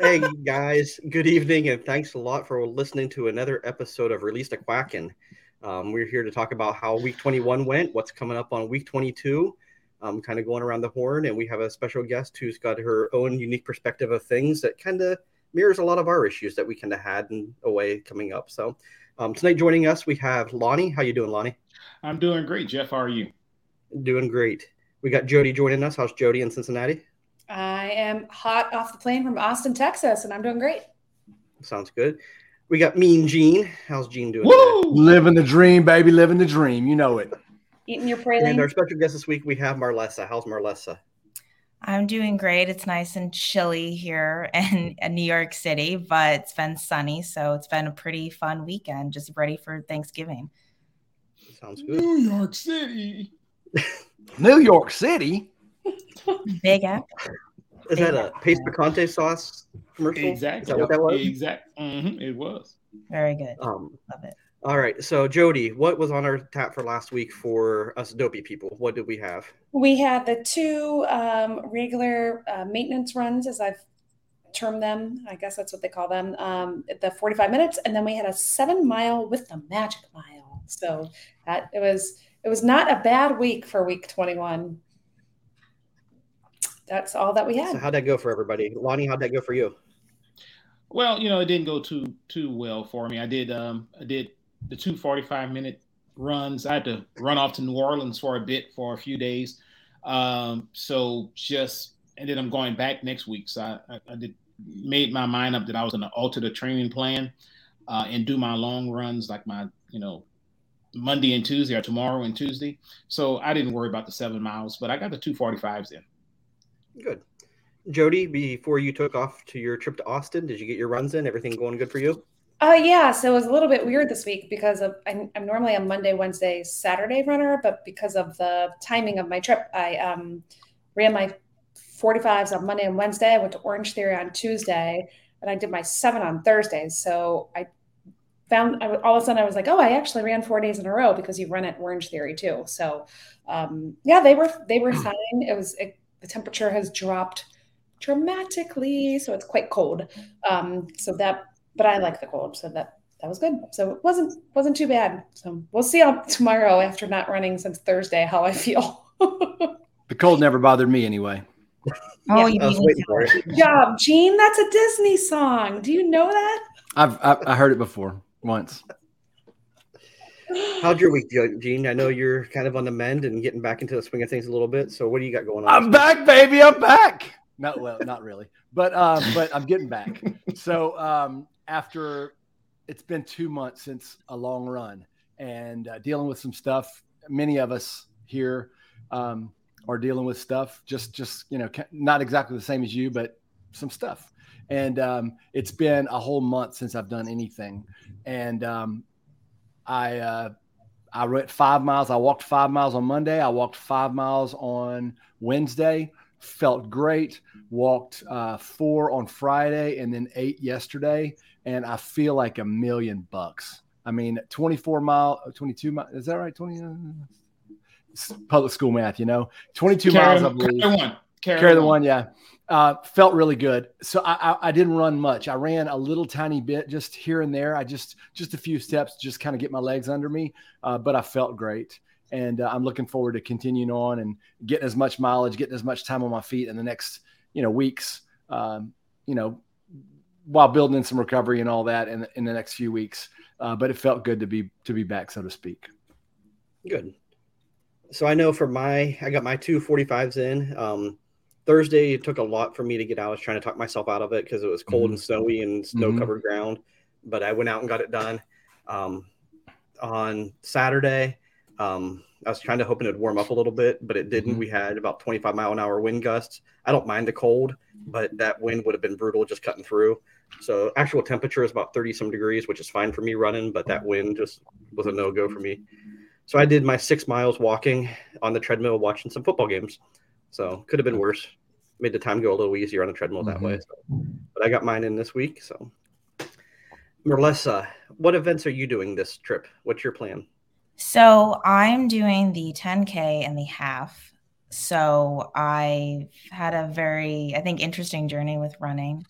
Hey guys, good evening, and thanks a lot for listening to another episode of Release the Quacken. We're here to talk about how Week 21 went, what's coming up on Week 22, kind of going around the horn, and we have a special guest who's got her own unique perspective of things that kind of mirrors a lot of our issues that we kind of had in a way coming up. So tonight joining us, we have Lonnie. How you doing, Lonnie? I'm doing great, Jeff. How are you? Doing great. We got Jody joining us. How's Jody in Cincinnati? I am hot off the plane from Austin, Texas, and I'm doing great. Sounds good. We got Mean Gene. How's Gene doing? Woo! Living the dream, baby. Living the dream. You know it. Eating your praline. And our special guest this week, we have Marlessa. How's Marlessa? I'm doing great. It's nice and chilly here in New York City, but it's been sunny, so it's been a pretty fun weekend. Just ready for Thanksgiving. Sounds good. New York City. New York City? Big apple. Is that a paste picante sauce commercial? Exactly. Is that what that was? Exactly. Mm-hmm. It was. Very good. Love it. All right. So, Jody, what was on our tap for last week for us dopey people? What did we have? We had the two regular maintenance runs, as I've termed them. I guess that's what they call them. The 45 minutes. And then we had a 7 mile with the magic mile. So that it was not a bad week for week 21. That's all that we had. So how'd that go for everybody? Lonnie, how'd that go for you? Well, it didn't go too well for me. I did the two 45-minute runs. I had to run off to New Orleans for a few days. And then I'm going back next week. So I made my mind up that I was going to alter the training plan and do my long runs, like my, Monday and Tuesday, or tomorrow and Tuesday. So I didn't worry about the 7 miles, but I got the two 45s in. Good. Jody, before you took off to your trip to Austin, did you get your runs in? Everything going good for you? Yeah. So it was a little bit weird this week because I'm normally a Monday, Wednesday, Saturday runner, but because of the timing of my trip, I ran my 45s on Monday and Wednesday. I went to Orange Theory on Tuesday, and I did my 7 on Thursday. So I found all of a sudden I was like, oh, I actually ran 4 days in a row because you run at Orange Theory too. So yeah, they were fine. It was. The temperature has dropped dramatically, so it's quite cold. But I like the cold, so that was good. So it wasn't too bad. So we'll see how tomorrow, after not running since Thursday, how I feel. The cold never bothered me anyway. Oh, you mean good job, Gene? That's a Disney song. Do you know that? I heard it before once. How'd your week do, Gene? I know you're kind of on the mend and getting back into the swing of things a little bit. So what do you got going on? I'm back, baby. I'm back. Not really, but I'm getting back. So after it's been 2 months since a long run and dealing with some stuff, many of us here are dealing with stuff, just not exactly the same as you, but some stuff. And it's been a whole month since I've done anything. And I went 5 miles. I walked 5 miles on Monday. I walked 5 miles on Wednesday. Felt great. Walked 4 on Friday and then 8 yesterday. And I feel like $1,000,000. I mean, 22 miles. Is that right? 20. Public school math, 22 miles. I believe. Carry the one. Yeah. Felt really good. So I didn't run much. I ran a little tiny bit just here and there. I just a few steps, just kind of get my legs under me. But I felt great. And I'm looking forward to continuing on and getting as much mileage, getting as much time on my feet in the next, weeks, while building in some recovery and all that in the next few weeks. But it felt good to be back, so to speak. Good. So I know I got my two 45s in, Thursday, it took a lot for me to get out. I was trying to talk myself out of it because it was cold and snowy and snow-covered ground, but I went out and got it done. On Saturday, I was kind of hoping it would warm up a little bit, but it didn't. We had about 25-mile-an-hour wind gusts. I don't mind the cold, but that wind would have been brutal just cutting through. So actual temperature is about 30-some degrees, which is fine for me running, but that wind just was a no-go for me. So I did my 6 miles walking on the treadmill watching some football games. So could have been worse. Made the time go a little easier on the treadmill that way. So. But I got mine in this week. So, Marlessa, what events are you doing this trip? What's your plan? So I'm doing the 10K and the half. So I've had a very, I think, interesting journey with running.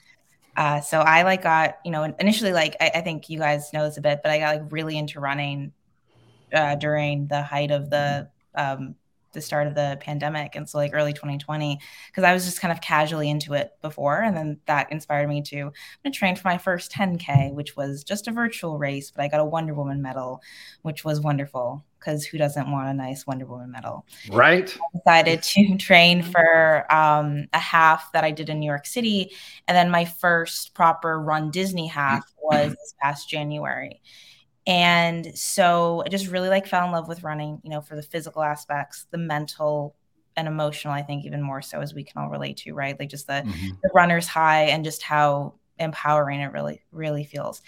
So I like got, you know, initially, like, I think you guys know this a bit, but I got like really into running during the height of the start of the pandemic. And so like early 2020, because I was just kind of casually into it before. And then that inspired me to, I'm going to train for my first 10K, which was just a virtual race, but I got a Wonder Woman medal, which was wonderful. Because who doesn't want a nice Wonder Woman medal? Right. I decided to train for a half that I did in New York City. And then my first proper Run Disney half was this past January. And so I just really like fell in love with running, you know, for the physical aspects, the mental and emotional, I think even more so as we can all relate to, right? Like just the runner's high and just how empowering it really, really feels.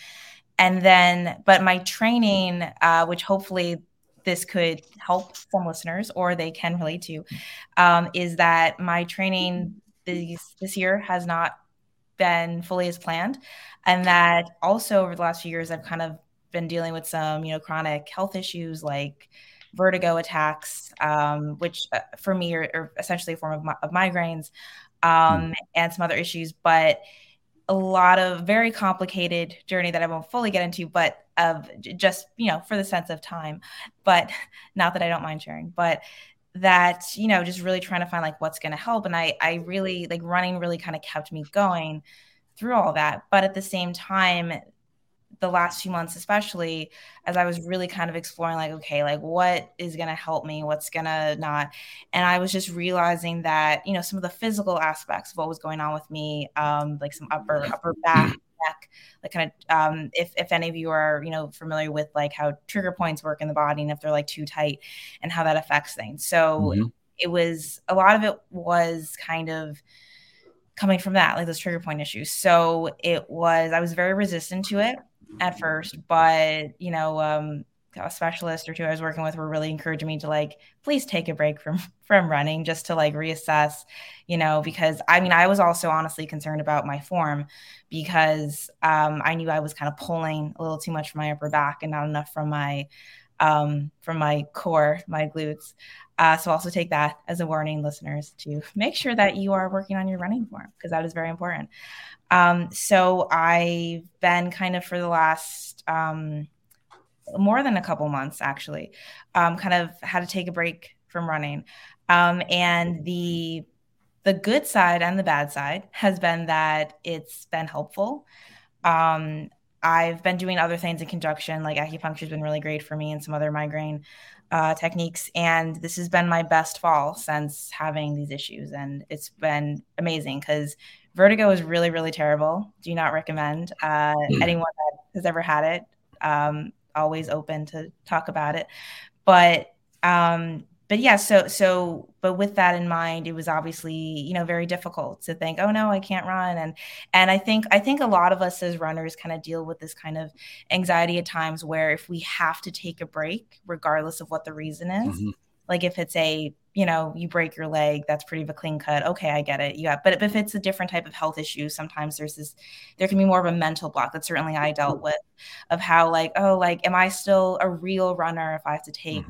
And then, but my training, which hopefully this could help some listeners or they can relate to, is that my training this year has not been fully as planned. And that also over the last few years, I've kind of been dealing with some, you know, chronic health issues like vertigo attacks, which for me are essentially a form of migraines, and some other issues, but a lot of very complicated journey that I won't fully get into, but of just, you know, for the sense of time, but not that I don't mind sharing, but that, you know, just really trying to find like what's going to help. And I really like running really kind of kept me going through all that. But at the same time, the last few months, especially as I was really kind of exploring, like, okay, like what is going to help me? What's going to not? And I was just realizing that, you know, some of the physical aspects of what was going on with me, like some upper back, like kind of, if any of you are, you know, familiar with like how trigger points work in the body and if they're like too tight and how that affects things. So it was, a lot of it was kind of coming from that, like those trigger point issues. So it was, I was very resistant to it at first, but you know, a specialist or two I was working with were really encouraging me to like, please take a break from running just to like reassess, you know, because I mean, I was also honestly concerned about my form because I knew I was kind of pulling a little too much from my upper back and not enough from my core, my glutes. So also take that as a warning, listeners, to make sure that you are working on your running form because that is very important. So I've been kind of for the last more than a couple months, actually, kind of had to take a break from running. And the good side and the bad side has been that it's been helpful. I've been doing other things in conjunction, like acupuncture has been really great for me and some other migraine techniques. And this has been my best fall since having these issues. And it's been amazing because vertigo is really, really terrible. Do not recommend anyone that has ever had it. Always open to talk about it. But yeah, but with that in mind, it was obviously, you know, very difficult to think, oh no, I can't run. And I think a lot of us as runners kind of deal with this kind of anxiety at times where if we have to take a break, regardless of what the reason is, like if it's a, you know, you break your leg, that's pretty of a clean cut. Okay, I get it. Yeah. But if it's a different type of health issue, sometimes there can be more of a mental block that certainly I dealt with of how like, oh, like, am I still a real runner if I have to take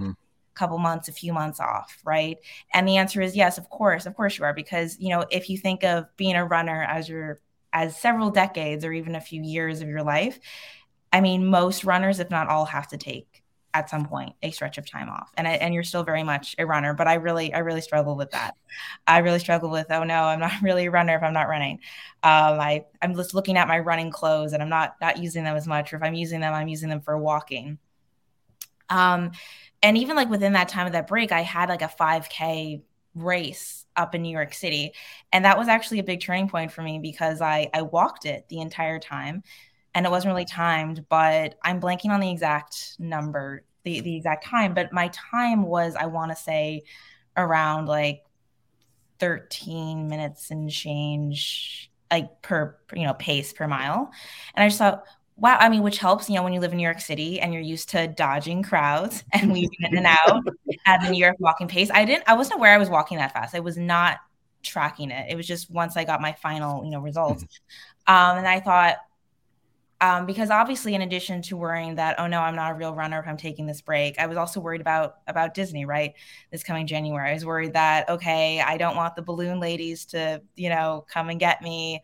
a few months off, right? And the answer is yes, of course you are. Because, you know, if you think of being a runner as several decades or even a few years of your life, I mean, most runners, if not all, have to take at some point a stretch of time off, and you're still very much a runner. But I really struggle with that. I really struggle with, oh no, I'm not really a runner if I'm not running. I'm just looking at my running clothes and I'm not using them as much, or if I'm using them, I'm using them for walking. And even like within that time of that break, I had like a 5K race up in New York City, and that was actually a big turning point for me because I walked it the entire time. And it wasn't really timed, but I'm blanking on the exact number, the exact time. But my time was, I want to say, around like 13 minutes and change, like per, you know, pace per mile. And I just thought, wow, I mean, which helps, you know, when you live in New York City and you're used to dodging crowds and weaving in and out at the New York walking pace. I wasn't aware I was walking that fast. I was not tracking it. It was just once I got my final, you know, results. And I thought, because obviously, in addition to worrying that, oh no, I'm not a real runner if I'm taking this break, I was also worried about Disney, right? This coming January, I was worried that, okay, I don't want the balloon ladies to, you know, come and get me.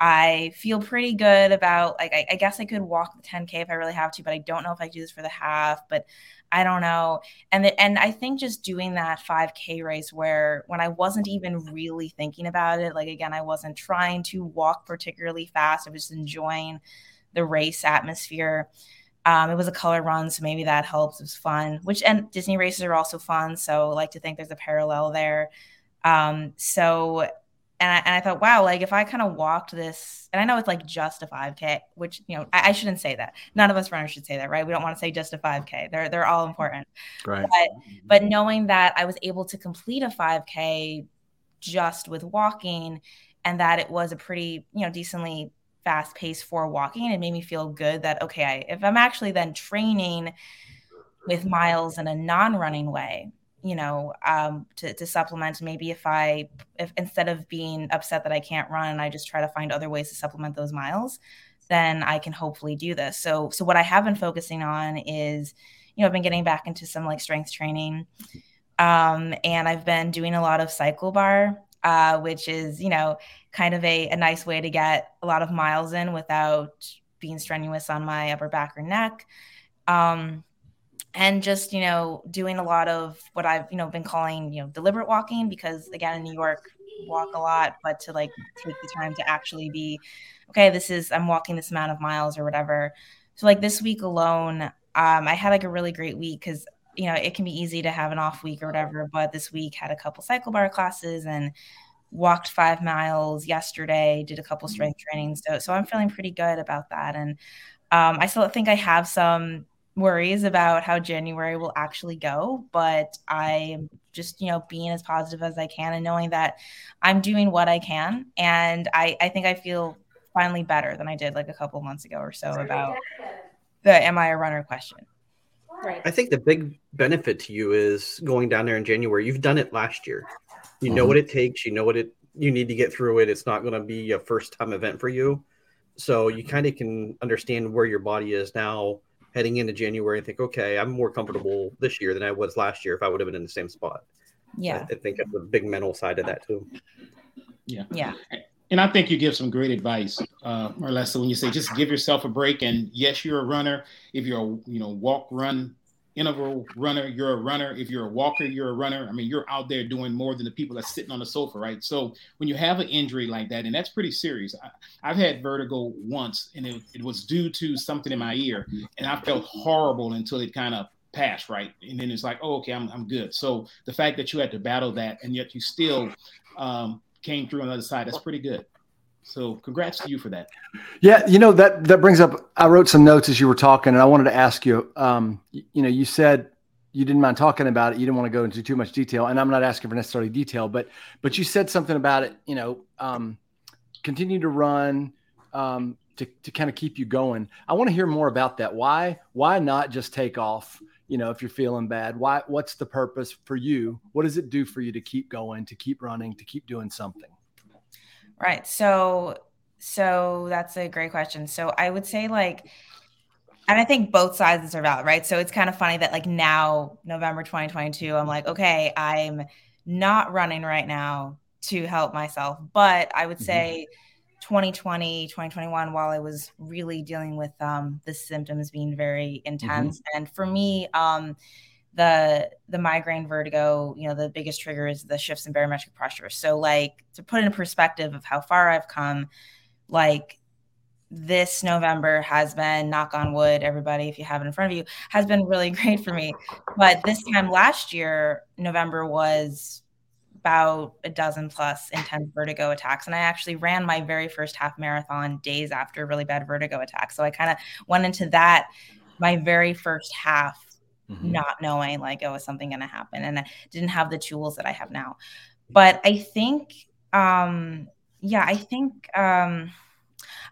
I feel pretty good about, like, I guess I could walk the 10K if I really have to, but I don't know if I do this for the half, but I don't know. And I think just doing that 5K race where when I wasn't even really thinking about it, like, again, I wasn't trying to walk particularly fast. I was just enjoying the race atmosphere. It was a color run, so maybe that helps. It was fun, and Disney races are also fun. So I like to think there's a parallel there. And I thought, wow, like if I kind of walked this, and I know it's like just a 5K, which, you know, I shouldn't say that. None of us runners should say that, right? We don't want to say just a 5K. They're all important. Right. But knowing that I was able to complete a 5K just with walking, and that it was a pretty, you know, decently fast pace for walking, it made me feel good that, okay, if I'm actually then training with miles in a non-running way, you know, to supplement, maybe if instead of being upset that I can't run, I just try to find other ways to supplement those miles, then I can hopefully do this. So what I have been focusing on is, you know, I've been getting back into some like strength training, and I've been doing a lot of Cycle Bar, which is, you know, kind of a nice way to get a lot of miles in without being strenuous on my upper back or neck. And just, you know, doing a lot of what I've, you know, been calling, you know, deliberate walking, because again, in New York, walk a lot, but to like take the time to actually be, okay, I'm walking this amount of miles or whatever. So like this week alone, I had like a really great week because, you know, it can be easy to have an off week or whatever, but this week had a couple Cycle Bar classes and walked 5 miles yesterday, did a couple strength trainings. So I'm feeling pretty good about that. And I still think I have some worries about how January will actually go, but I'm just, you know, being as positive as I can and knowing that I'm doing what I can. And I think I feel finally better than I did like a couple months ago or so about the am I a runner question. Right. I think the big benefit to you is going down there in January. You've done it last year. You know what it takes. You know what you need to get through it. It's not going to be a first-time event for you. So you kind of can understand where your body is now heading into January and think, okay, I'm more comfortable this year than I was last year if I would have been in the same spot. Yeah. I think that's the big mental side of that too. Yeah. Yeah. And I think you give some great advice, Marlessa, when you say just give yourself a break. And yes, you're a runner. If you're a, you know, walk, run, interval runner, you're a runner. If you're a walker, you're a runner. I mean, you're out there doing more than the people that's sitting on the sofa, right? So when you have an injury like that, and that's pretty serious. I've had vertigo once, and it was due to something in my ear, and I felt horrible until it kind of passed, right? And then it's like, oh, okay, I'm good. So the fact that you had to battle that, and yet you still came through on the other side. That's pretty good. So congrats to you for that. Yeah. You know, that brings up, I wrote some notes as you were talking, and I wanted to ask you, you know, you said you didn't mind talking about it. You didn't want to go into too much detail, and I'm not asking for necessarily detail, but you said something about it, you know, continue to run, to kind of keep you going. I want to hear more about that. Why not just take off? You know, if you're feeling bad, what's the purpose for you? What does it do for you to keep going, to keep running, to keep doing something? Right. So that's a great question. So I would say like, and I think both sides are valid, right? So it's kind of funny that like now, November 2022, I'm like, okay, I'm not running right now to help myself. But I would say 2020, 2021, while I was really dealing with the symptoms being very intense. And for me, the migraine vertigo, you know, the biggest trigger is the shifts in barometric pressure. So like to put in perspective of how far I've come, like this November has been, knock on wood, everybody, if you have it in front of you, has been really great for me. But this time last year, November was about a dozen plus intense vertigo attacks. And I actually ran my very first half marathon days after a really bad vertigo attack. So I kind of went into that, my very first half, not knowing like, oh, is something going to happen? And I didn't have the tools that I have now. But I think,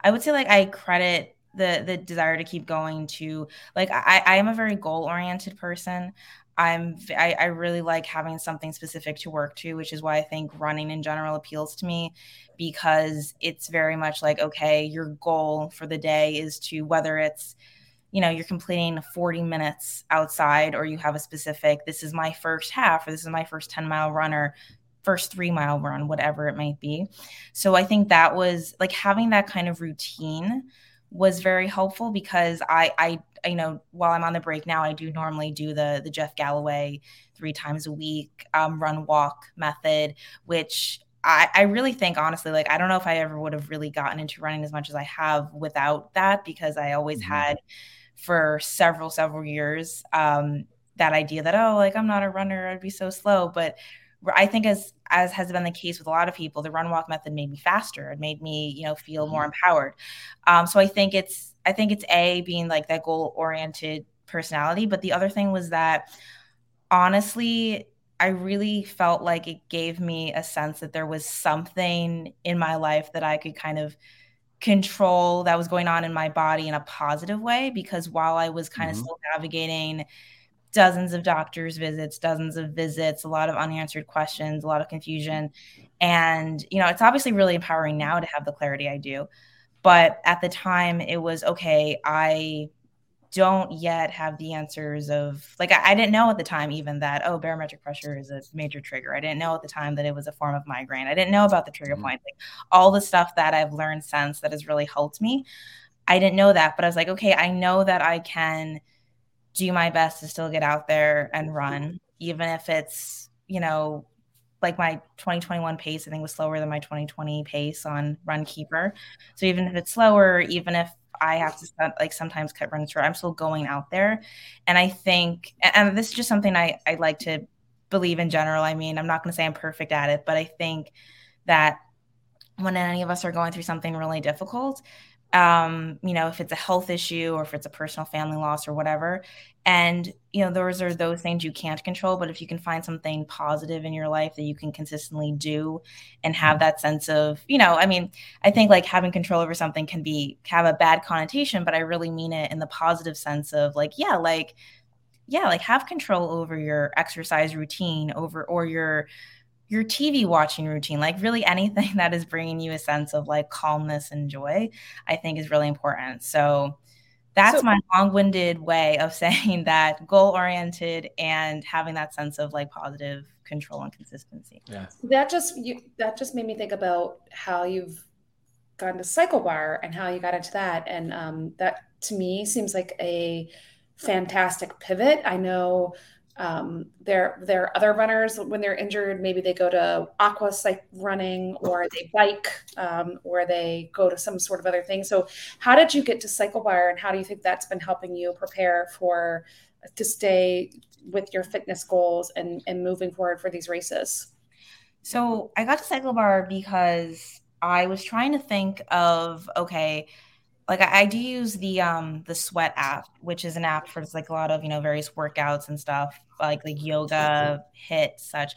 I would say like I credit the desire to keep going to like, I am a very goal-oriented person. I really like having something specific to work to, which is why I think running in general appeals to me, because it's very much like, okay, your goal for the day is to, whether it's, you know, you're completing 40 minutes outside, or you have a specific, this is my first half, or this is my first 10 mile runner, first 3 mile run, whatever it might be. So I think that was like having that kind of routine was very helpful, because I you know, while I'm on the break now, I do normally do the Jeff Galloway 3 times a week run walk method, which I really think, honestly, like, I don't know if I ever would have really gotten into running as much as I have without that, because I always had for several years that idea that, oh, like, I'm not a runner, I'd be so slow. But I think as has been the case with a lot of people, the run walk method made me faster. It made me, you know, feel more empowered. So I think it's being like that goal oriented personality. But the other thing was that, honestly, I really felt like it gave me a sense that there was something in my life that I could kind of control that was going on in my body in a positive way. Because while I was kind of still navigating dozens of doctor's visits, a lot of unanswered questions, a lot of confusion. And, you know, it's obviously really empowering now to have the clarity I do. But at the time it was, okay, I don't yet have the answers of, like, I didn't know at the time even that, oh, barometric pressure is a major trigger. I didn't know at the time that it was a form of migraine. I didn't know about the trigger point. Like, all the stuff that I've learned since that has really helped me, I didn't know that. But I was like, okay, I know that I can do my best to still get out there and run, even if it's, you know, like my 2021 pace, I think, was slower than my 2020 pace on Runkeeper. So even if it's slower, even if I have to sometimes cut runs short, I'm still going out there. And I think, and this is just something I like to believe in general. I mean, I'm not going to say I'm perfect at it, but I think that when any of us are going through something really difficult, you know, if it's a health issue or if it's a personal family loss or whatever, and, you know, those are those things you can't control. But if you can find something positive in your life that you can consistently do and have that sense of, you know, I mean, I think like having control over something can have a bad connotation, but I really mean it in the positive sense of like, yeah, like have control over your exercise routine or your TV watching routine, like really anything that is bringing you a sense of like calmness and joy, I think is really important. So that's my long-winded way of saying that goal-oriented and having that sense of like positive control and consistency. Yeah. That just made me think about how you've gone to Cycle Bar and how you got into that. And that to me seems like a fantastic pivot. I know there are other runners when they're injured, maybe they go to aqua cycle running, or they bike, or they go to some sort of other thing. So how did you get to Cycle Bar, and how do you think that's been helping you prepare to stay with your fitness goals and moving forward for these races? So I got to Cycle Bar because I was trying to think of, okay, like I do use the Sweat app, which is an app for like a lot of, you know, various workouts and stuff like yoga, HIIT, such.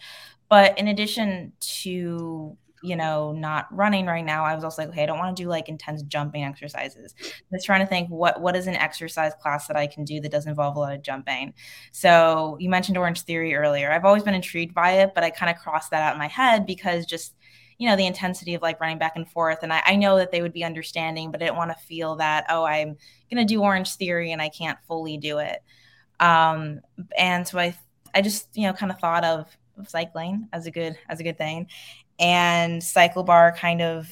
But in addition to, you know, not running right now, I was also like, okay, I don't want to do like intense jumping exercises. I was trying to think what is an exercise class that I can do that doesn't involve a lot of jumping. So you mentioned Orange Theory earlier. I've always been intrigued by it, but I kind of crossed that out in my head because just, you know, the intensity of like running back and forth. And I know that they would be understanding, but I didn't want to feel that, oh, I'm going to do Orange Theory and I can't fully do it. And so I just, you know, kind of thought of cycling as a good thing. And Cycle Bar kind of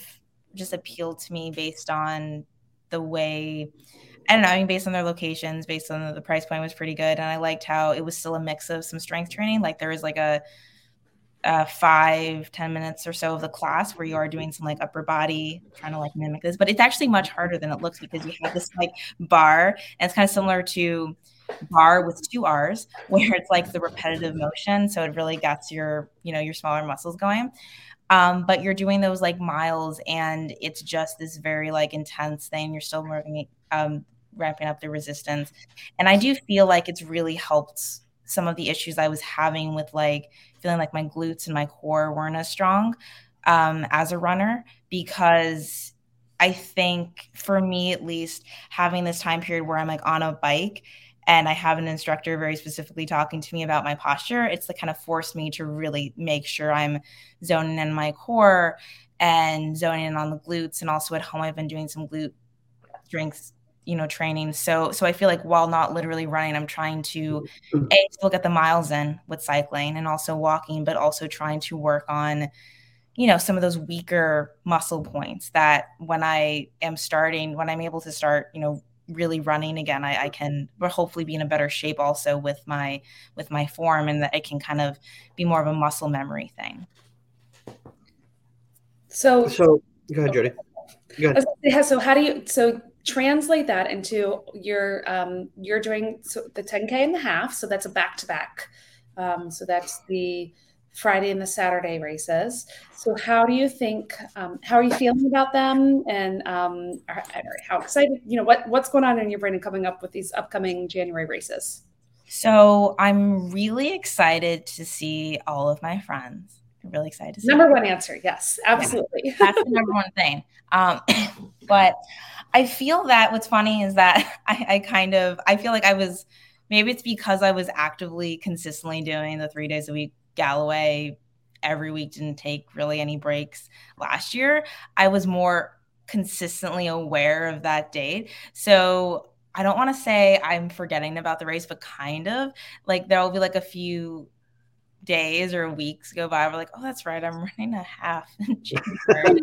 just appealed to me based on the way, I don't know, I mean, based on their locations, based on the price point was pretty good. And I liked how it was still a mix of some strength training. Like there was like a 5-10 minutes or so of the class where you are doing some like upper body, trying to like mimic this, but it's actually much harder than it looks because you have this like bar, and it's kind of similar to bar with 2 R's where it's like the repetitive motion. So it really gets your, you know, your smaller muscles going. But you're doing those like miles, and it's just this very like intense thing. You're still ramping up the resistance. And I do feel like it's really helped some of the issues I was having with like feeling like my glutes and my core weren't as strong as a runner, because I think for me, at least, having this time period where I'm like on a bike and I have an instructor very specifically talking to me about my posture, it's like kind of forced me to really make sure I'm zoning in my core and zoning in on the glutes. And also at home, I've been doing some glute strength you know, training. So I feel like while not literally running, I'm trying to look at the miles in with cycling and also walking, but also trying to work on, you know, some of those weaker muscle points that when I am starting, when I'm able to start, you know, really running again, I can hopefully be in a better shape also with my form, and that it can kind of be more of a muscle memory thing. So go ahead, Jody. Go ahead. So how do you, so translate that into you're doing the 10K and the half. So that's a back-to-back. So that's the Friday and the Saturday races. So how do you think, how are you feeling about them, and how excited, you know, what's going on in your brain and coming up with these upcoming January races? So I'm really excited to see all of my friends. I'm really excited to see number one answer. Yes, absolutely. Yeah, that's the number one thing. But I feel that what's funny is that I feel like I was, maybe it's because I was actively consistently doing the 3 days a week Galloway every week, didn't take really any breaks last year. I was more consistently aware of that date. So I don't want to say I'm forgetting about the race, but kind of like there'll be like a few days or weeks go by, we're like, oh, that's right, I'm running a half in January.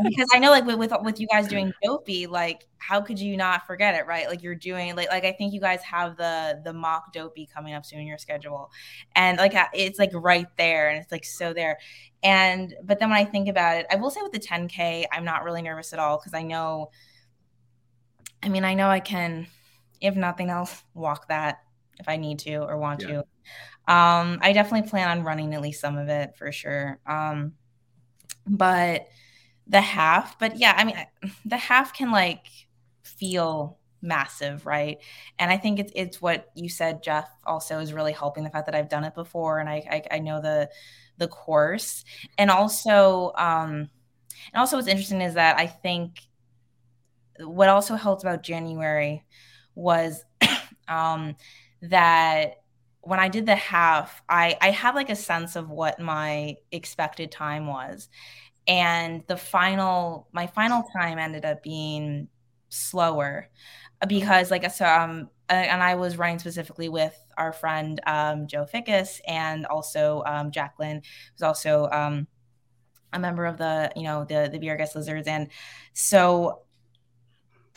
Because I know, like with you guys doing Dopey, like how could you not forget it, right? Like you're doing like I think you guys have the mock Dopey coming up soon in your schedule, and like it's like right there, and it's like so there. And but then when I think about it, I will say with the 10K, I'm not really nervous at all because I know I can, if nothing else, walk that if I need to or want to. I definitely plan on running at least some of it for sure. But the half, the half can like feel massive, right? And I think it's what you said, Jeff, also is really helping the fact that I've done it before, and I know the course, and also what's interesting is that I think what also helped about January was that when I did the half, I had like a sense of what my expected time was. And my final time ended up being slower because and I was running specifically with our friend, Joe Fickus, and also, Jacqueline, who's also, a member of the Beer Guest Lizards. And so,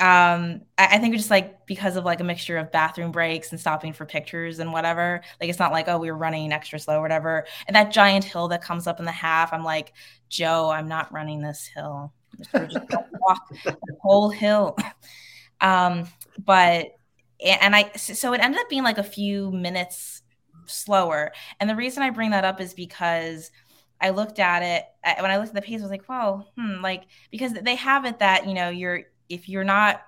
I think it's just like because of like a mixture of bathroom breaks and stopping for pictures and whatever, like it's not like, oh, we were running extra slow or whatever. And that giant hill that comes up in the half, I'm like, Joe, I'm not running this hill. We're just gonna walk the whole hill. So it ended up being like a few minutes slower. And the reason I bring that up is because I looked at it when I looked at the pace, I was like, because they have it that, you know, if you're not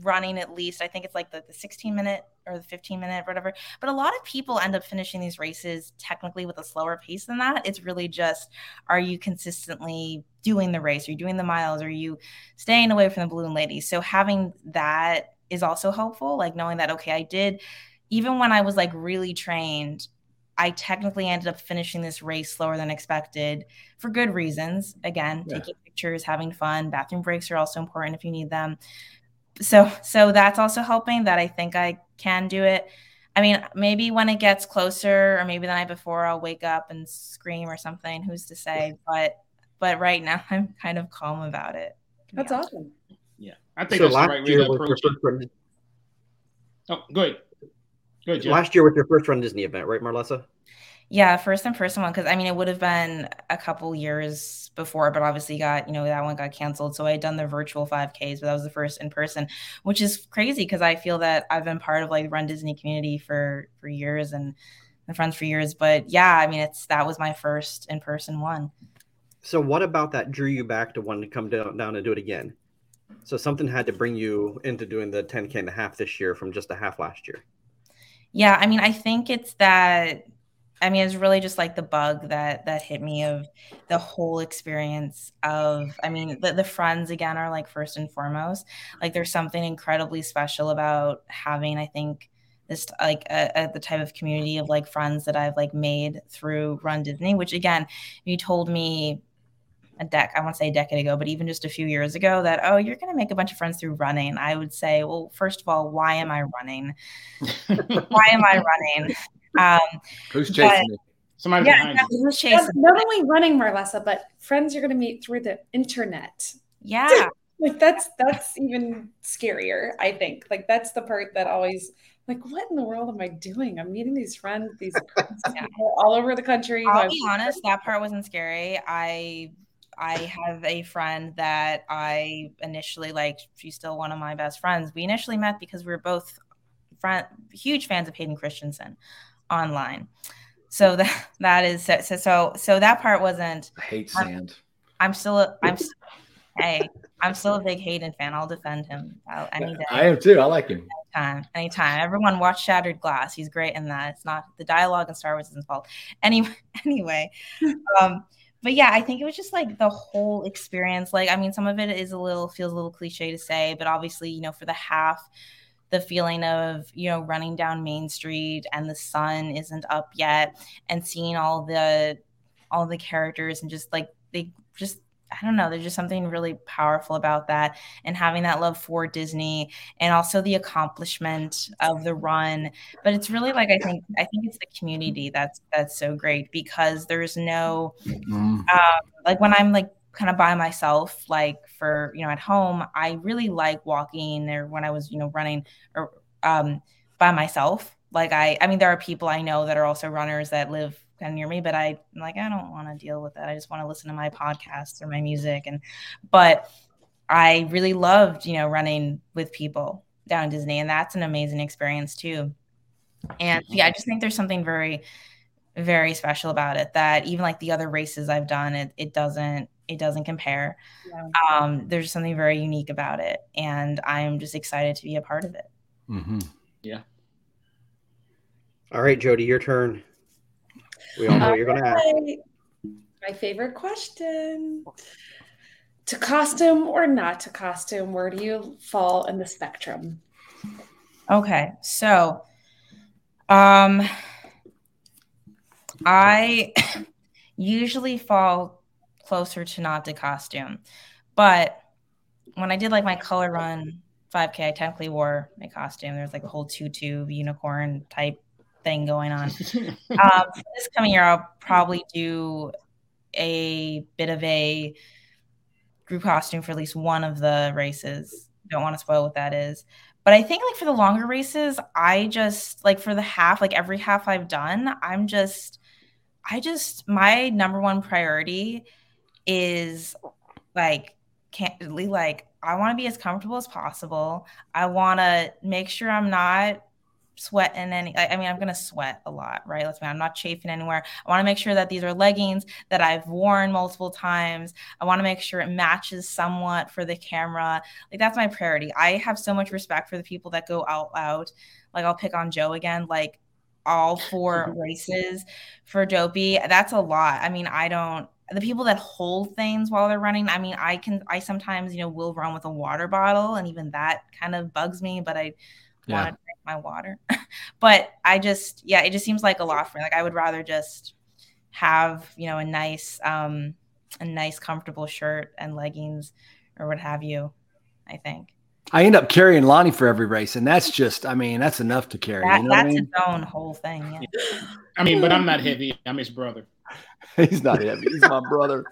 running at least, I think it's like the 16-minute or the 15-minute, whatever. But a lot of people end up finishing these races technically with a slower pace than that. It's really just, are you consistently doing the race? Are you doing the miles? Are you staying away from the balloon ladies? So having that is also helpful, like knowing that, okay, I did, even when I was like really trained, I technically ended up finishing this race slower than expected for good reasons. Again, taking pictures, having fun, bathroom breaks are also important if you need them. So that's also helping that I think I can do it. I mean, maybe when it gets closer or maybe the night before I'll wake up and scream or something, who's to say, but right now I'm kind of calm about it. That's awesome. Yeah. I think that's the right way to approach it. Oh, good. Good, last year was your first Run Disney event, right, Marlessa? Yeah, first in-person one, because, I mean, it would have been a couple years before, but obviously that one got canceled. So I had done the virtual 5Ks, but that was the first in-person, which is crazy because I feel that I've been part of, like, the Run Disney community for years and my friends for years. But, yeah, I mean, that was my first in-person one. So what about that drew you back to wanting to come down and do it again? So something had to bring you into doing the 10K and a half this year from just a half last year. Yeah, I mean, I think it's that, I mean, it's really just like the bug that hit me of the whole experience of, I mean, the friends, again, are like first and foremost. Like there's something incredibly special about having, I think, this like the type of community of like friends that I've like made through Run Disney, which again, you told me I want to say a decade ago, but even just a few years ago, that, oh, you're going to make a bunch of friends through running. I would say, well, first of all, why am I running? Who's chasing me? Somebody behind you. Who's chasing me? Not only running, Marlessa, but friends you're going to meet through the internet. Yeah. Like that's even scarier, I think. Like that's the part that always, like, what in the world am I doing? I'm meeting these friends, these people all over the country. I'll be honest, that part wasn't scary. I have a friend that I initially liked. She's still one of my best friends. We initially met because we were both huge fans of Hayden Christensen online. So that is so that part wasn't. I hate sand. I'm still a big Hayden fan. I'll defend him any day. I am too. I like him. Anytime. Everyone watch Shattered Glass. He's great in that. It's not the dialogue in Star Wars isn't his fault. Anyway. But yeah, I think it was just like the whole experience. Like, I mean, some of it is feels a little cliche to say, but obviously, you know, for the half, the feeling of, you know, running down Main Street and the sun isn't up yet and seeing all the characters and just like they just, I don't know, there's just something really powerful about that and having that love for Disney and also the accomplishment of the run. But it's really like, I think it's the community that's so great because there's no, like when I'm like kind of by myself, like for, you know, at home, I really like walking or when I was, you know, running or by myself. Like I mean, there are people I know that are also runners that live kind of near me, but I'm like, I don't want to deal with that. I just want to listen to my podcasts or my music. But I really loved, you know, running with people down in Disney, and that's an amazing experience too. And yeah, I just think there's something very, very special about it that even like the other races I've done, it doesn't compare. Yeah. There's something very unique about it, and I'm just excited to be a part of it. Mm-hmm. Yeah. All right, Jody, your turn. We all know what you're going to ask. My favorite question. To costume or not to costume, where do you fall in the spectrum? Okay. So I usually fall closer to not to costume. But when I did like my color run 5K, I technically wore my costume. There's like a whole tutu unicorn type thing going on. This coming year, I'll probably do a bit of a group costume for at least one of the races. Don't want to spoil what that is. But I think like for the longer races, I just like for the half, like every half I've done, I just my number one priority is like I want to be as comfortable as possible. I want to make sure I'm not sweating I'm going to sweat a lot, right? Let's be honest, I'm not chafing anywhere. I want to make sure that these are leggings that I've worn multiple times. I want to make sure it matches somewhat for the camera. Like that's my priority. I have so much respect for the people that go out loud. Like I'll pick on Joe again, like all four races for Dopey. That's a lot. I mean, the people that hold things while they're running, I mean, I sometimes, you know, will run with a water bottle and even that kind of bugs me, but I want to my water. But I just, yeah, it just seems like a lot for me. Like I would rather just have, you know, a nice comfortable shirt and leggings or what have you. I think I end up carrying Lonnie for every race, and that's just, I mean, that's enough to carry. Its own whole thing. Yeah. I mean, but I'm not heavy. I'm his brother. He's not heavy. He's my brother.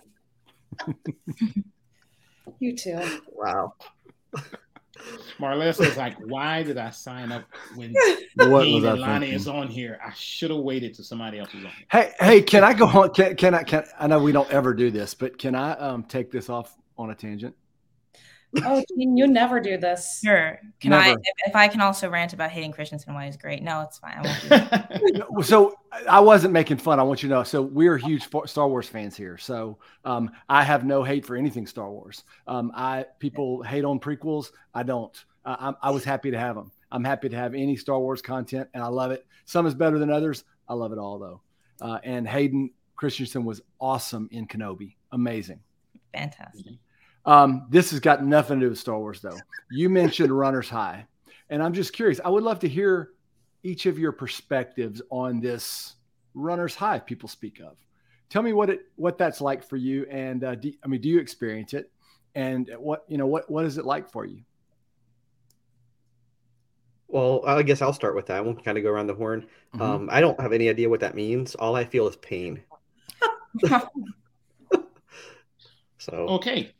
You too. Wow. Marlessa is like, why did I sign up when Hayden and Lonnie is on here? I should have waited till somebody else was on here. Hey, can I go on? Can I? I know we don't ever do this, but can I take this off on a tangent? Oh, you never do this. Sure. Can never. If I can also rant about Hayden Christensen, why he's great. No, it's fine. I won't do that. So I wasn't making fun. I want you to know. So we are huge Star Wars fans here. So I have no hate for anything Star Wars. People hate on prequels. I don't. I was happy to have them. I'm happy to have any Star Wars content, and I love it. Some is better than others. I love it all, though. And Hayden Christensen was awesome in Kenobi. Amazing. Fantastic. This has got nothing to do with Star Wars, though. You mentioned runner's high, and I'm just curious. I would love to hear each of your perspectives on this runner's high people speak of. Tell me what that's like for you, and do you experience it, and what is it like for you? Well, I guess I'll start with that. I won't kind of go around the horn. Mm-hmm. I don't have any idea what that means. All I feel is pain. Okay.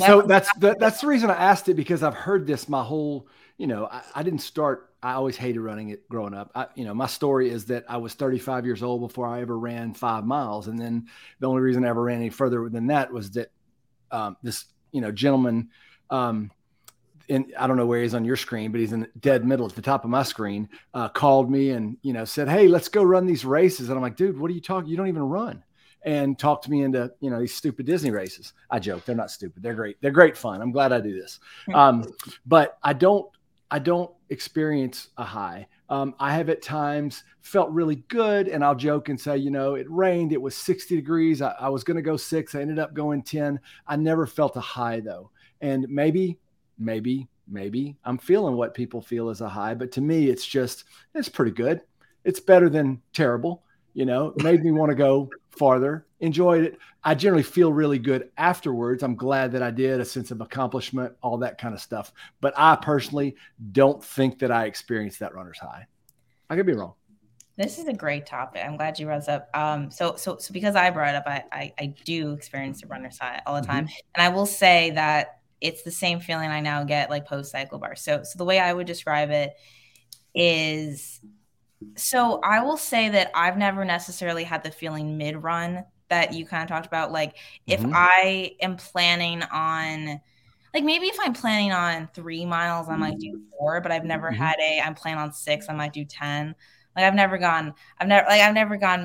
So that's the reason I asked it, because I've heard this my whole, I didn't start. I always hated running it growing up. My story is that I was 35 years old before I ever ran 5 miles. And then the only reason I ever ran any further than that was that this gentleman, and I don't know where he's on your screen, but he's in the dead middle at the top of my screen, called me and, said, "Hey, let's go run these races." And I'm like, "Dude, what are you talking? You don't even run." And talked me into, these stupid Disney races. I joke. They're not stupid. They're great. They're great fun. I'm glad I do this. But I don't experience a high. I have at times felt really good, and I'll joke and say, it rained, it was 60 degrees. I was going to go 6. I ended up going 10. I never felt a high though. And maybe I'm feeling what people feel as a high, but to me, it's pretty good. It's better than terrible. It made me want to go farther, enjoyed it. I generally feel really good afterwards. I'm glad that I did, a sense of accomplishment, all that kind of stuff. But I personally don't think that I experienced that runner's high. I could be wrong. This is a great topic. I'm glad you brought this up. So because I brought it up, I do experience the runner's high all the time. Mm-hmm. And I will say that it's the same feeling I now get like post cycle bar. So the way I would describe it is, so I will say that I've never necessarily had the feeling mid run that you kind of talked about. Like if I am planning on, like maybe if I'm planning on 3 miles, I might do 4, but I've never had I'm planning on 6, I might do 10. Like I've never gone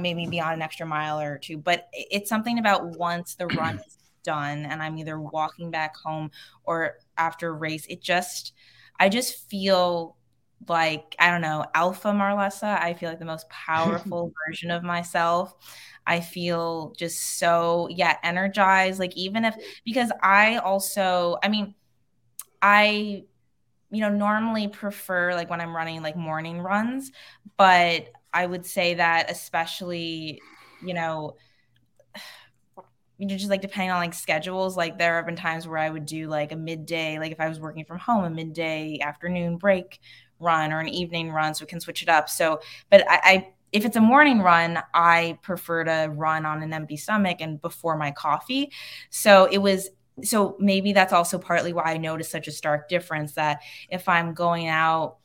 maybe beyond an extra mile or 2, but it's something about once the run is done and I'm either walking back home or after a race, I just feel like, I don't know, alpha Marlessa. I feel like the most powerful version of myself. I feel just so, energized. Like even if, because I also, I normally prefer like when I'm running like morning runs, but I would say that especially, just like depending on like schedules, like there have been times where I would do like a midday, like if I was working from home, a midday afternoon break run or an evening run, so we can switch it up. So, but if it's a morning run, I prefer to run on an empty stomach and before my coffee. So maybe that's also partly why I noticed such a stark difference, that if I'm going out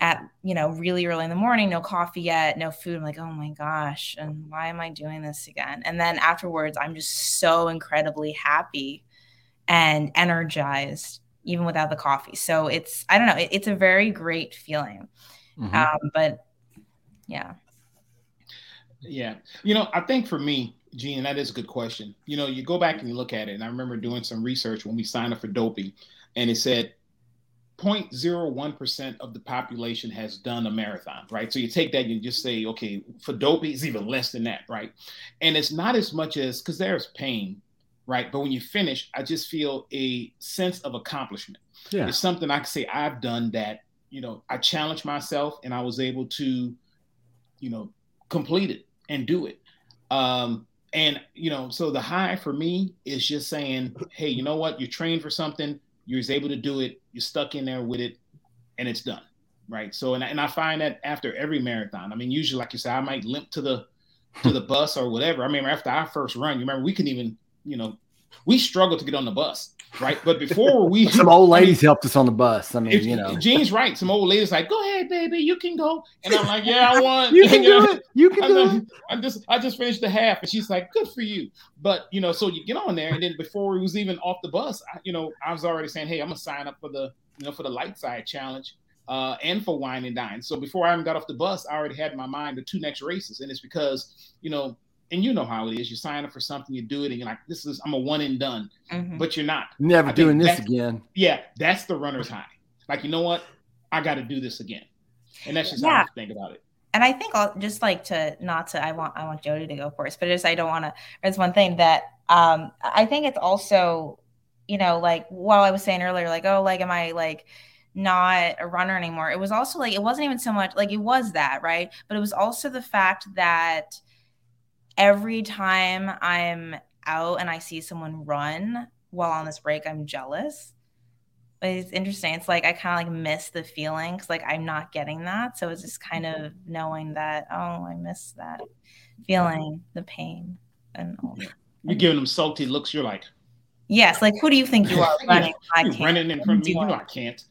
at, really early in the morning, no coffee yet, no food, I'm like, oh my gosh, and why am I doing this again? And then afterwards, I'm just so incredibly happy and energized, even without the coffee. So it's, I don't know, it's a very great feeling. Mm-hmm. But yeah. Yeah. I think for me, Gene, that is a good question. You go back and you look at it, and I remember doing some research when we signed up for doping, and it said 0.01% of the population has done a marathon, right? So you take that and you just say, okay, for doping, it's even less than that, right? And it's not as much as, because there's pain, right? But when you finish, I just feel a sense of accomplishment. Yeah. It's something I can say I've done that, I challenged myself and I was able to, complete it and do it. So the high for me is just saying, hey, you know what? You trained for something, you're able to do it, you're stuck in there with it, and it's done, right? So, and I find that after every marathon, usually, like you said, I might limp to the bus or whatever. I remember after our first run, you remember we couldn't even, we struggled to get on the bus, right? But before we... some old ladies helped us on the bus. Gene's right. Some old ladies like, go ahead, baby, you can go. And I'm like, yeah, I won. You can do it. You can do it. I just finished the half. And she's like, good for you. But, so you get on there. And then before we was even off the bus, I was already saying, hey, I'm going to sign up for the, for the light side challenge and for wine and dine. So before I even got off the bus, I already had in my mind the 2 next races. And it's because, and you know how it is. You sign up for something, you do it, and you're like, I'm a one and done. Mm-hmm. But you're not. Never doing this again. Yeah, that's the runner's high. Like, you know what? I got to do this again. And that's just how I think about it. And I think I'll just like to I want Jody to go first, but I don't want to. It's one thing that I think it's also, like while I was saying earlier, like, oh, like, am I like not a runner anymore? It was also like, it wasn't even so much like it was that, right? But it was also the fact that every time I'm out and I see someone run while on this break, I'm jealous. It's interesting. It's like I kind of like miss the feeling because like I'm not getting that. So it's just kind of knowing that, oh, I miss that feeling, the pain. And all that. You're giving them salty looks. You're like, yes, like who do you think you are running? I can't. Running in front of me. You know I can't.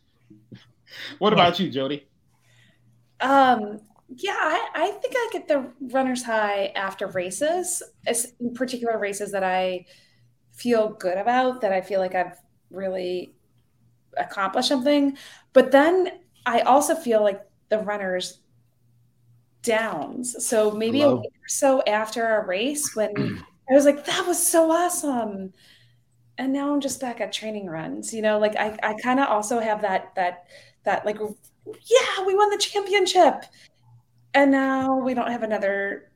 What about you, Jody? I think I get the runner's high after races, in particular races that I feel good about, that I feel like I've really accomplished something. But then I also feel like the runner's downs. So maybe a week or so after a race when I was like, that was so awesome. And now I'm just back at training runs, you know, like I kind of also have that like, yeah, we won the championship. And now we don't have another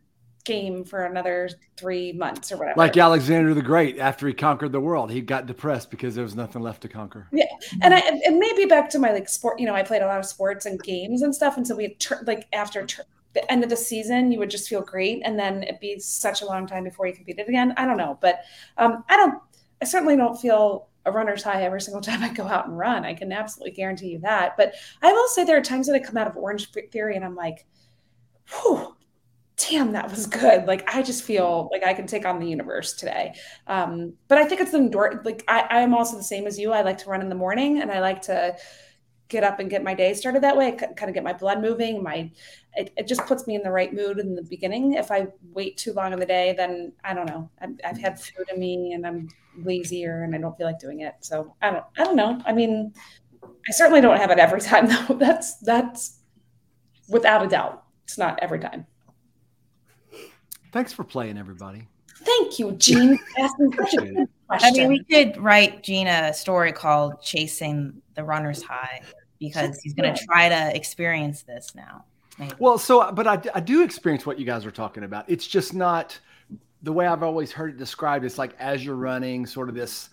game for another 3 months or whatever. Like Alexander the Great, after he conquered the world, he got depressed because there was nothing left to conquer. Yeah. And maybe back to my like sport, you know, I played a lot of sports and games and stuff. And so we had after the end of the season, you would just feel great. And then it'd be such a long time before you competed again. I don't know, but I certainly don't feel a runner's high every single time I go out and run. I can absolutely guarantee you that. But I will say there are times that I come out of Orange Theory and I'm like, whew, damn, that was good. Like, I just feel like I can take on the universe today. But I think it's like, I'm also the same as you. I like to run in the morning and I like to get up and get my day started that way. I kind of get my blood moving. It just puts me in the right mood in the beginning. If I wait too long in the day, then I don't know. I've had food in me and I'm lazier and I don't feel like doing it. So I don't know. I mean, I certainly don't have it every time though. That's without a doubt. It's not every time. Thanks for playing, everybody. Thank you, Gene. Asking such a good question. I mean, we could write Gina a story called "Chasing the Runner's High" because she's going to try to experience this now. Maybe. Well, but I do experience what you guys are talking about. It's just not the way I've always heard it described. It's like as you're running, sort of this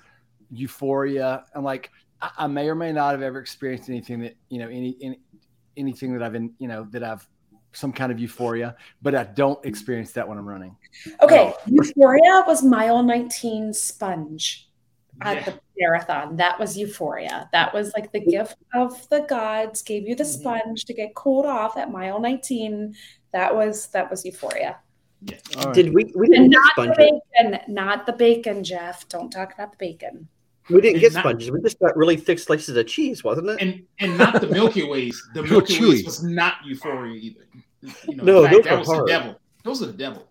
euphoria. And like I may or may not have ever experienced anything that anything that I've been some kind of euphoria, but I don't experience that when I'm running. Okay. Euphoria was mile 19 sponge at the marathon. That was euphoria. That was like the gift of the gods gave you the sponge to get cooled off at mile 19. That was euphoria. Yeah. Right. We didn't get sponges. Not the bacon, Jeff. Don't talk about the bacon. We didn't get sponges. We just got really thick slices of cheese, wasn't it? And not the Milky Ways. The Milky Ways was not euphoria either. You know, no, those are hard. The devil. Those are the devil.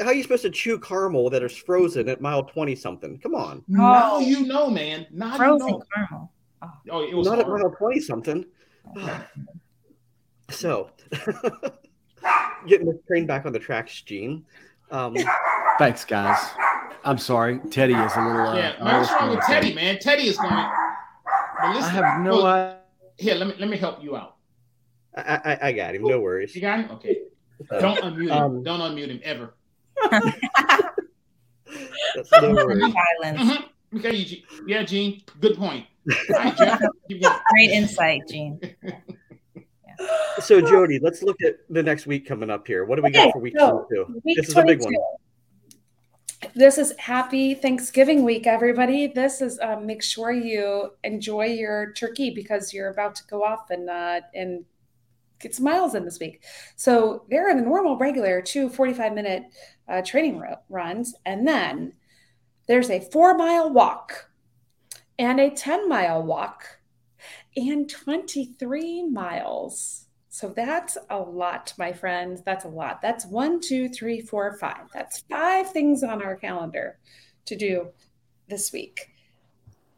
How are you supposed to chew caramel that is frozen at mile 20 something? Come on. Oh, you know, man. Not frozen caramel. Oh, it was not at mile 20 something. So, getting the train back on the tracks, Gene. Thanks, guys. I'm sorry. Teddy is a little... what's wrong with Teddy, man? Teddy is going... I have no idea. Here, let me help you out. I got him. No worries. You got him? Okay. Don't unmute him. Don't unmute him, ever. That's no worries. Uh-huh. Okay, Eugene. Yeah, Gene. Good point. Right, Jeff, great insight, Gene. So, Jody, let's look at the next week coming up here. What do we got for week 22? This is a big one. This is happy Thanksgiving week, everybody. This is make sure you enjoy your turkey because you're about to go off and get some miles in this week. So there are the normal, regular 2 45-minute training runs. And then there's a 4-mile walk and a 10-mile walk and 23 miles. So that's a lot, my friends. That's a lot. That's 1, 2, 3, 4, 5. That's 5 things on our calendar to do this week.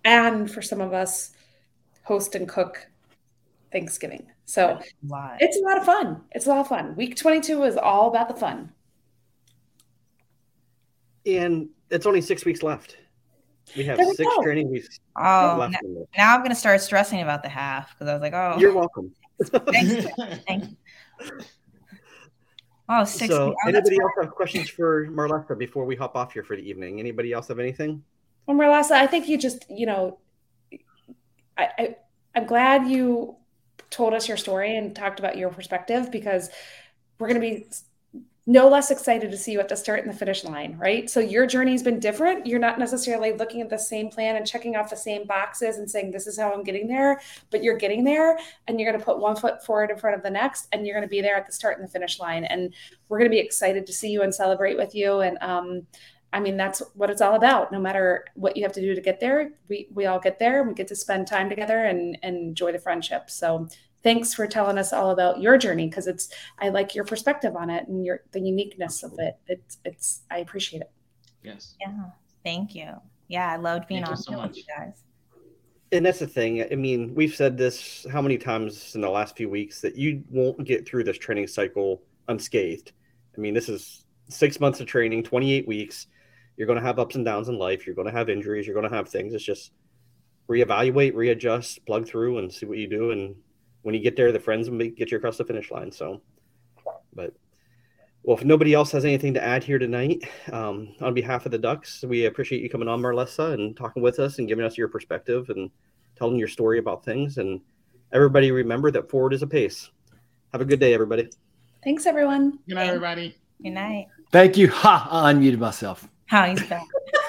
And for some of us, host and cook Thanksgiving. So it's a lot of fun. It's a lot of fun. Week 22 is all about the fun. And it's only 6 weeks left. We have 6 training weeks left. Now I'm going to start stressing about the half because I was like, oh. You're welcome. Thanks. Oh, 6. So anybody else have questions for Marlessa before we hop off here for the evening? Anybody else have anything? Well, Marlessa, I think you just, I'm glad you told us your story and talked about your perspective because we're going to be no less excited to see you at the start and the finish line, right? So your journey's been different. You're not necessarily looking at the same plan and checking off the same boxes and saying, this is how I'm getting there, but you're getting there and you're going to put one foot forward in front of the next, and you're going to be there at the start and the finish line. And we're going to be excited to see you and celebrate with you. And, I mean, that's what it's all about. No matter what you have to do to get there, we all get there and we get to spend time together and enjoy the friendship. So thanks for telling us all about your journey, because it's, I like your perspective on it and your, the uniqueness of it. It's, I appreciate it. Yes. Yeah. Thank you. Yeah. I loved being on with you guys. And that's the thing. I mean, we've said this how many times in the last few weeks that you won't get through this training cycle unscathed. I mean, this is 6 months of training, 28 weeks. You're going to have ups and downs in life. You're going to have injuries. You're going to have things. It's just reevaluate, readjust, plug through, and see what you do. And when you get there, the friends will get you across the finish line. So, but, well, if nobody else has anything to add here tonight, on behalf of the Ducks, we appreciate you coming on, Marlessa, and talking with us and giving us your perspective and telling your story about things. And everybody remember that forward is a pace. Have a good day, everybody. Thanks, everyone. Good night, everybody. Good night. Thank you. Ha! I unmuted myself. How he's back.